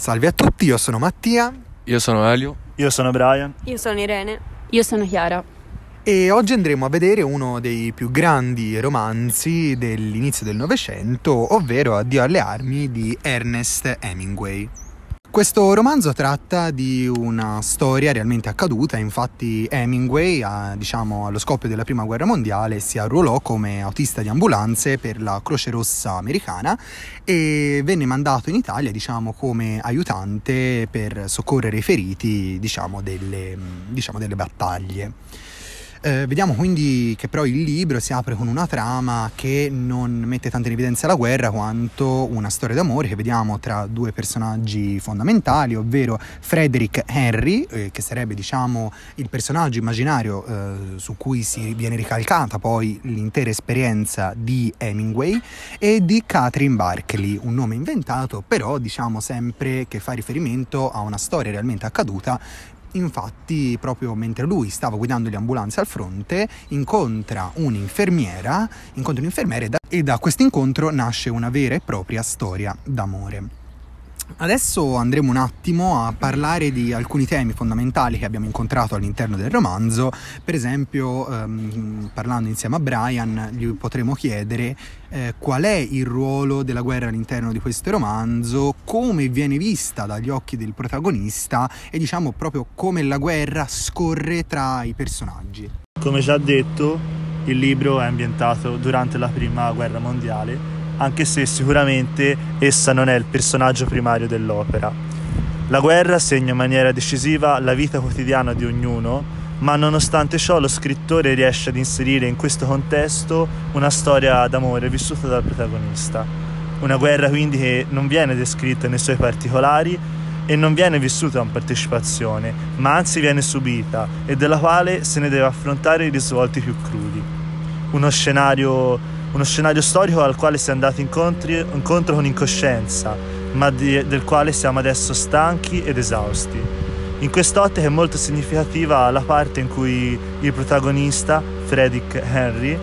Salve a tutti, io sono Mattia. Io sono Elio. Io sono Brian. Io sono Irene. Io sono Chiara. E oggi andremo a vedere uno dei più grandi romanzi dell'inizio del Novecento, ovvero Addio alle armi di Ernest Hemingway. Questo romanzo tratta di una storia realmente accaduta, infatti Hemingway, allo scoppio della Prima Guerra Mondiale, si arruolò come autista di ambulanze per la Croce Rossa americana e venne mandato in Italia, come aiutante per soccorrere i feriti, delle battaglie. Vediamo quindi che però il libro si apre con una trama che non mette tanto in evidenza la guerra quanto una storia d'amore che vediamo tra due personaggi fondamentali, ovvero Frederick Henry, che sarebbe il personaggio immaginario su cui si viene ricalcata poi l'intera esperienza di Hemingway, e di Catherine Barkley, un nome inventato però sempre che fa riferimento a una storia realmente accaduta. Infatti, proprio mentre lui stava guidando le ambulanze al fronte, incontra un'infermiera e da questo incontro nasce una vera e propria storia d'amore. Adesso andremo un attimo a parlare di alcuni temi fondamentali che abbiamo incontrato all'interno del romanzo. Per esempio, parlando insieme a Brian, gli potremo chiedere qual è il ruolo della guerra all'interno di questo romanzo, come viene vista dagli occhi del protagonista e proprio come la guerra scorre tra i personaggi. Come già detto, il libro è ambientato durante la Prima Guerra Mondiale, anche se sicuramente essa non è il personaggio primario dell'opera. La guerra segna in maniera decisiva la vita quotidiana di ognuno, ma nonostante ciò lo scrittore riesce ad inserire in questo contesto una storia d'amore vissuta dal protagonista. Una guerra quindi che non viene descritta nei suoi particolari e non viene vissuta con partecipazione, ma anzi viene subita e della quale se ne deve affrontare i risvolti più crudi. Uno scenario storico al quale si è andati incontro con incoscienza, ma del quale siamo adesso stanchi ed esausti. In quest'ottica è molto significativa la parte in cui il protagonista, Frederick Henry,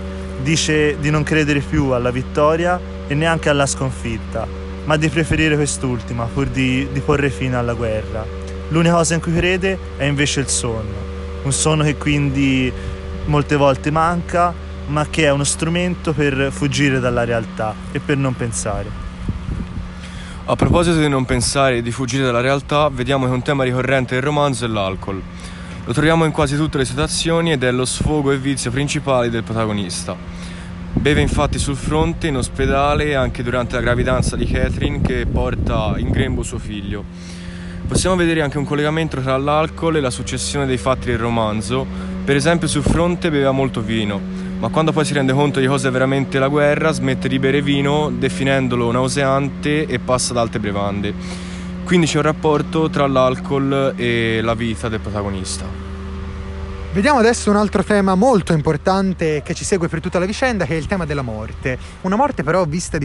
dice di non credere più alla vittoria e neanche alla sconfitta, ma di preferire quest'ultima pur di porre fine alla guerra. L'unica cosa in cui crede è invece il sonno, un sonno che quindi molte volte manca, ma che è uno strumento per fuggire dalla realtà e per non pensare. A proposito di non pensare e di fuggire dalla realtà, vediamo che un tema ricorrente del romanzo è l'alcol. Lo troviamo in quasi tutte le situazioni ed è lo sfogo e vizio principale del protagonista. Beve infatti sul fronte, in ospedale e anche durante la gravidanza di Catherine, che porta in grembo suo figlio. Possiamo vedere anche un collegamento tra l'alcol e la successione dei fatti del romanzo. Per esempio, sul fronte beveva molto vino, ma quando poi si rende conto di cosa è veramente la guerra smette di bere vino, definendolo nauseante, e passa ad altre bevande. Quindi c'è un rapporto tra l'alcol e la vita del protagonista. Vediamo adesso un altro tema molto importante che ci segue per tutta la vicenda, che è il tema della morte. Una morte però vista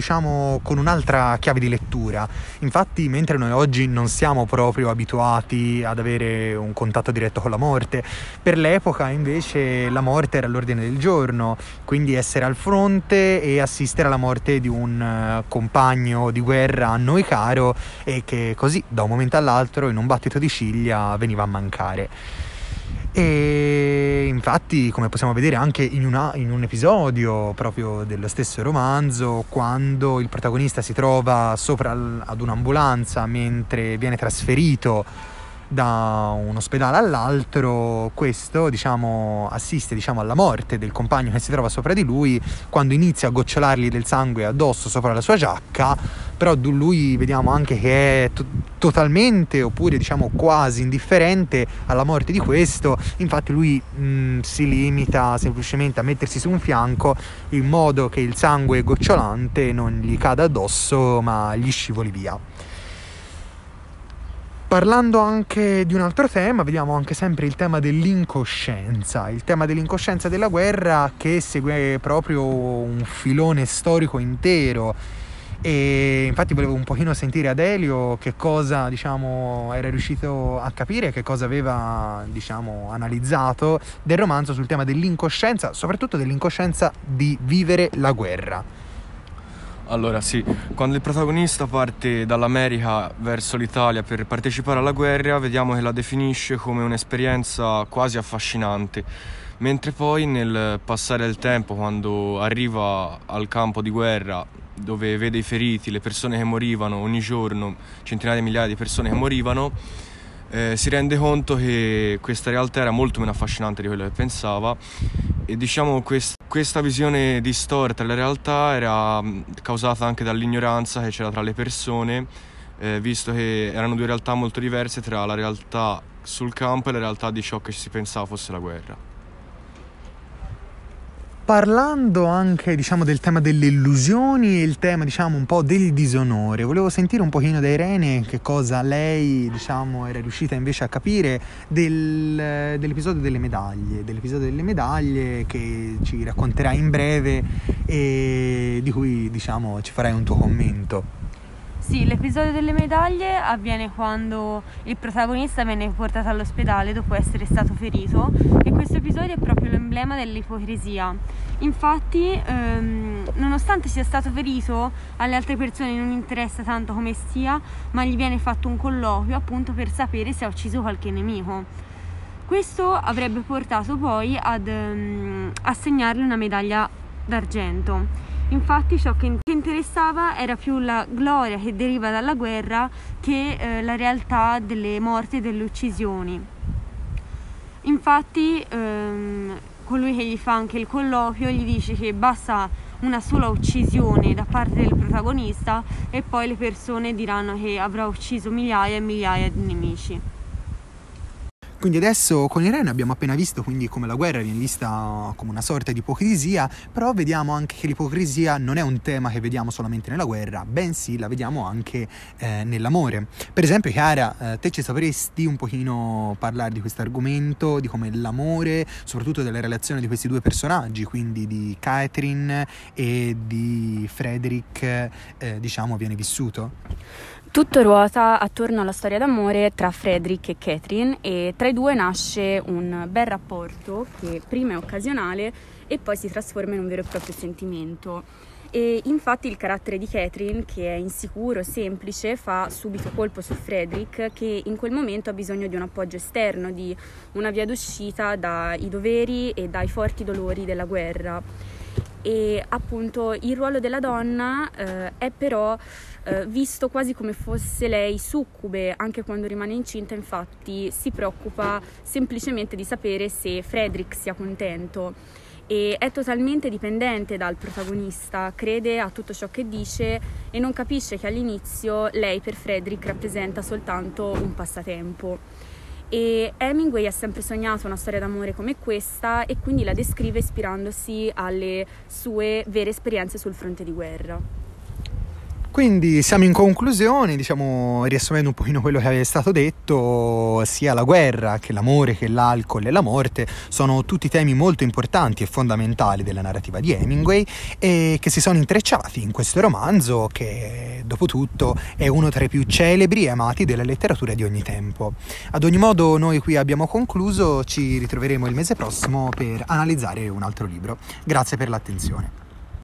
con un'altra chiave di lettura. Infatti, mentre noi oggi non siamo proprio abituati ad avere un contatto diretto con la morte, per l'epoca invece la morte era all'ordine del giorno, quindi essere al fronte e assistere alla morte di un compagno di guerra a noi caro e che così da un momento all'altro in un battito di ciglia veniva a mancare. E infatti, come possiamo vedere anche in un episodio proprio dello stesso romanzo, quando il protagonista si trova sopra ad un'ambulanza mentre viene trasferito da un ospedale all'altro, questo assiste alla morte del compagno che si trova sopra di lui, quando inizia a gocciolargli del sangue addosso sopra la sua giacca. Però lui vediamo anche che è totalmente oppure quasi indifferente alla morte di questo. Infatti lui si limita semplicemente a mettersi su un fianco in modo che il sangue gocciolante non gli cada addosso ma gli scivoli via. Parlando anche di un altro tema, vediamo anche sempre il tema dell'incoscienza. Il tema dell'incoscienza della guerra, che segue proprio un filone storico intero. E infatti volevo un pochino sentire ad Elio che cosa era riuscito a capire, che cosa aveva analizzato del romanzo sul tema dell'incoscienza, soprattutto dell'incoscienza di vivere la guerra. Allora sì, quando il protagonista parte dall'America verso l'Italia per partecipare alla guerra, vediamo che la definisce come un'esperienza quasi affascinante, mentre poi nel passare del tempo, quando arriva al campo di guerra dove vede i feriti, le persone che morivano ogni giorno, centinaia di migliaia di persone che morivano, si rende conto che questa realtà era molto meno affascinante di quello che pensava, e diciamo questa visione distorta della realtà era causata anche dall'ignoranza che c'era tra le persone, visto che erano due realtà molto diverse tra la realtà sul campo e la realtà di ciò che si pensava fosse la guerra. Parlando anche, del tema delle illusioni e il tema, un po' del disonore, volevo sentire un pochino da Irene che cosa lei, era riuscita invece a capire dell'episodio delle medaglie che ci racconterà in breve e di cui, ci farai un tuo commento. Sì, l'episodio delle medaglie avviene quando il protagonista viene portato all'ospedale dopo essere stato ferito, e questo episodio è proprio l'emblema dell'ipocrisia. Infatti, nonostante sia stato ferito, alle altre persone non interessa tanto come stia, ma gli viene fatto un colloquio appunto per sapere se ha ucciso qualche nemico. Questo avrebbe portato poi ad assegnargli una medaglia d'argento. Infatti ciò che interessava era più la gloria che deriva dalla guerra che la realtà delle morti e delle uccisioni. Infatti colui che gli fa anche il colloquio gli dice che basta una sola uccisione da parte del protagonista e poi le persone diranno che avrà ucciso migliaia e migliaia di nemici. Quindi adesso con Irene abbiamo appena visto come la guerra viene vista come una sorta di ipocrisia, però vediamo anche che l'ipocrisia non è un tema che vediamo solamente nella guerra, bensì la vediamo anche nell'amore. Per esempio, Chiara, te ci sapresti un pochino parlare di questo argomento, di come l'amore, soprattutto della relazione di questi due personaggi, quindi di Catherine e di Frederick, viene vissuto? Tutto ruota attorno alla storia d'amore tra Frederick e Catherine, e tra i due nasce un bel rapporto che prima è occasionale e poi si trasforma in un vero e proprio sentimento. E infatti il carattere di Catherine, che è insicuro, semplice, fa subito colpo su Frederick, che in quel momento ha bisogno di un appoggio esterno, di una via d'uscita dai doveri e dai forti dolori della guerra. E appunto il ruolo della donna è però visto quasi come fosse lei succube. Anche quando rimane incinta, infatti, si preoccupa semplicemente di sapere se Frederick sia contento, e è totalmente dipendente dal protagonista, crede a tutto ciò che dice e non capisce che all'inizio lei per Frederick rappresenta soltanto un passatempo. E Hemingway ha sempre sognato una storia d'amore come questa, e quindi la descrive ispirandosi alle sue vere esperienze sul fronte di guerra. Quindi siamo in conclusione, riassumendo un pochino quello che è stato detto, sia la guerra che l'amore che l'alcol e la morte sono tutti temi molto importanti e fondamentali della narrativa di Hemingway, e che si sono intrecciati in questo romanzo che, dopo tutto, è uno tra i più celebri e amati della letteratura di ogni tempo. Ad ogni modo, noi qui abbiamo concluso, ci ritroveremo il mese prossimo per analizzare un altro libro. Grazie per l'attenzione.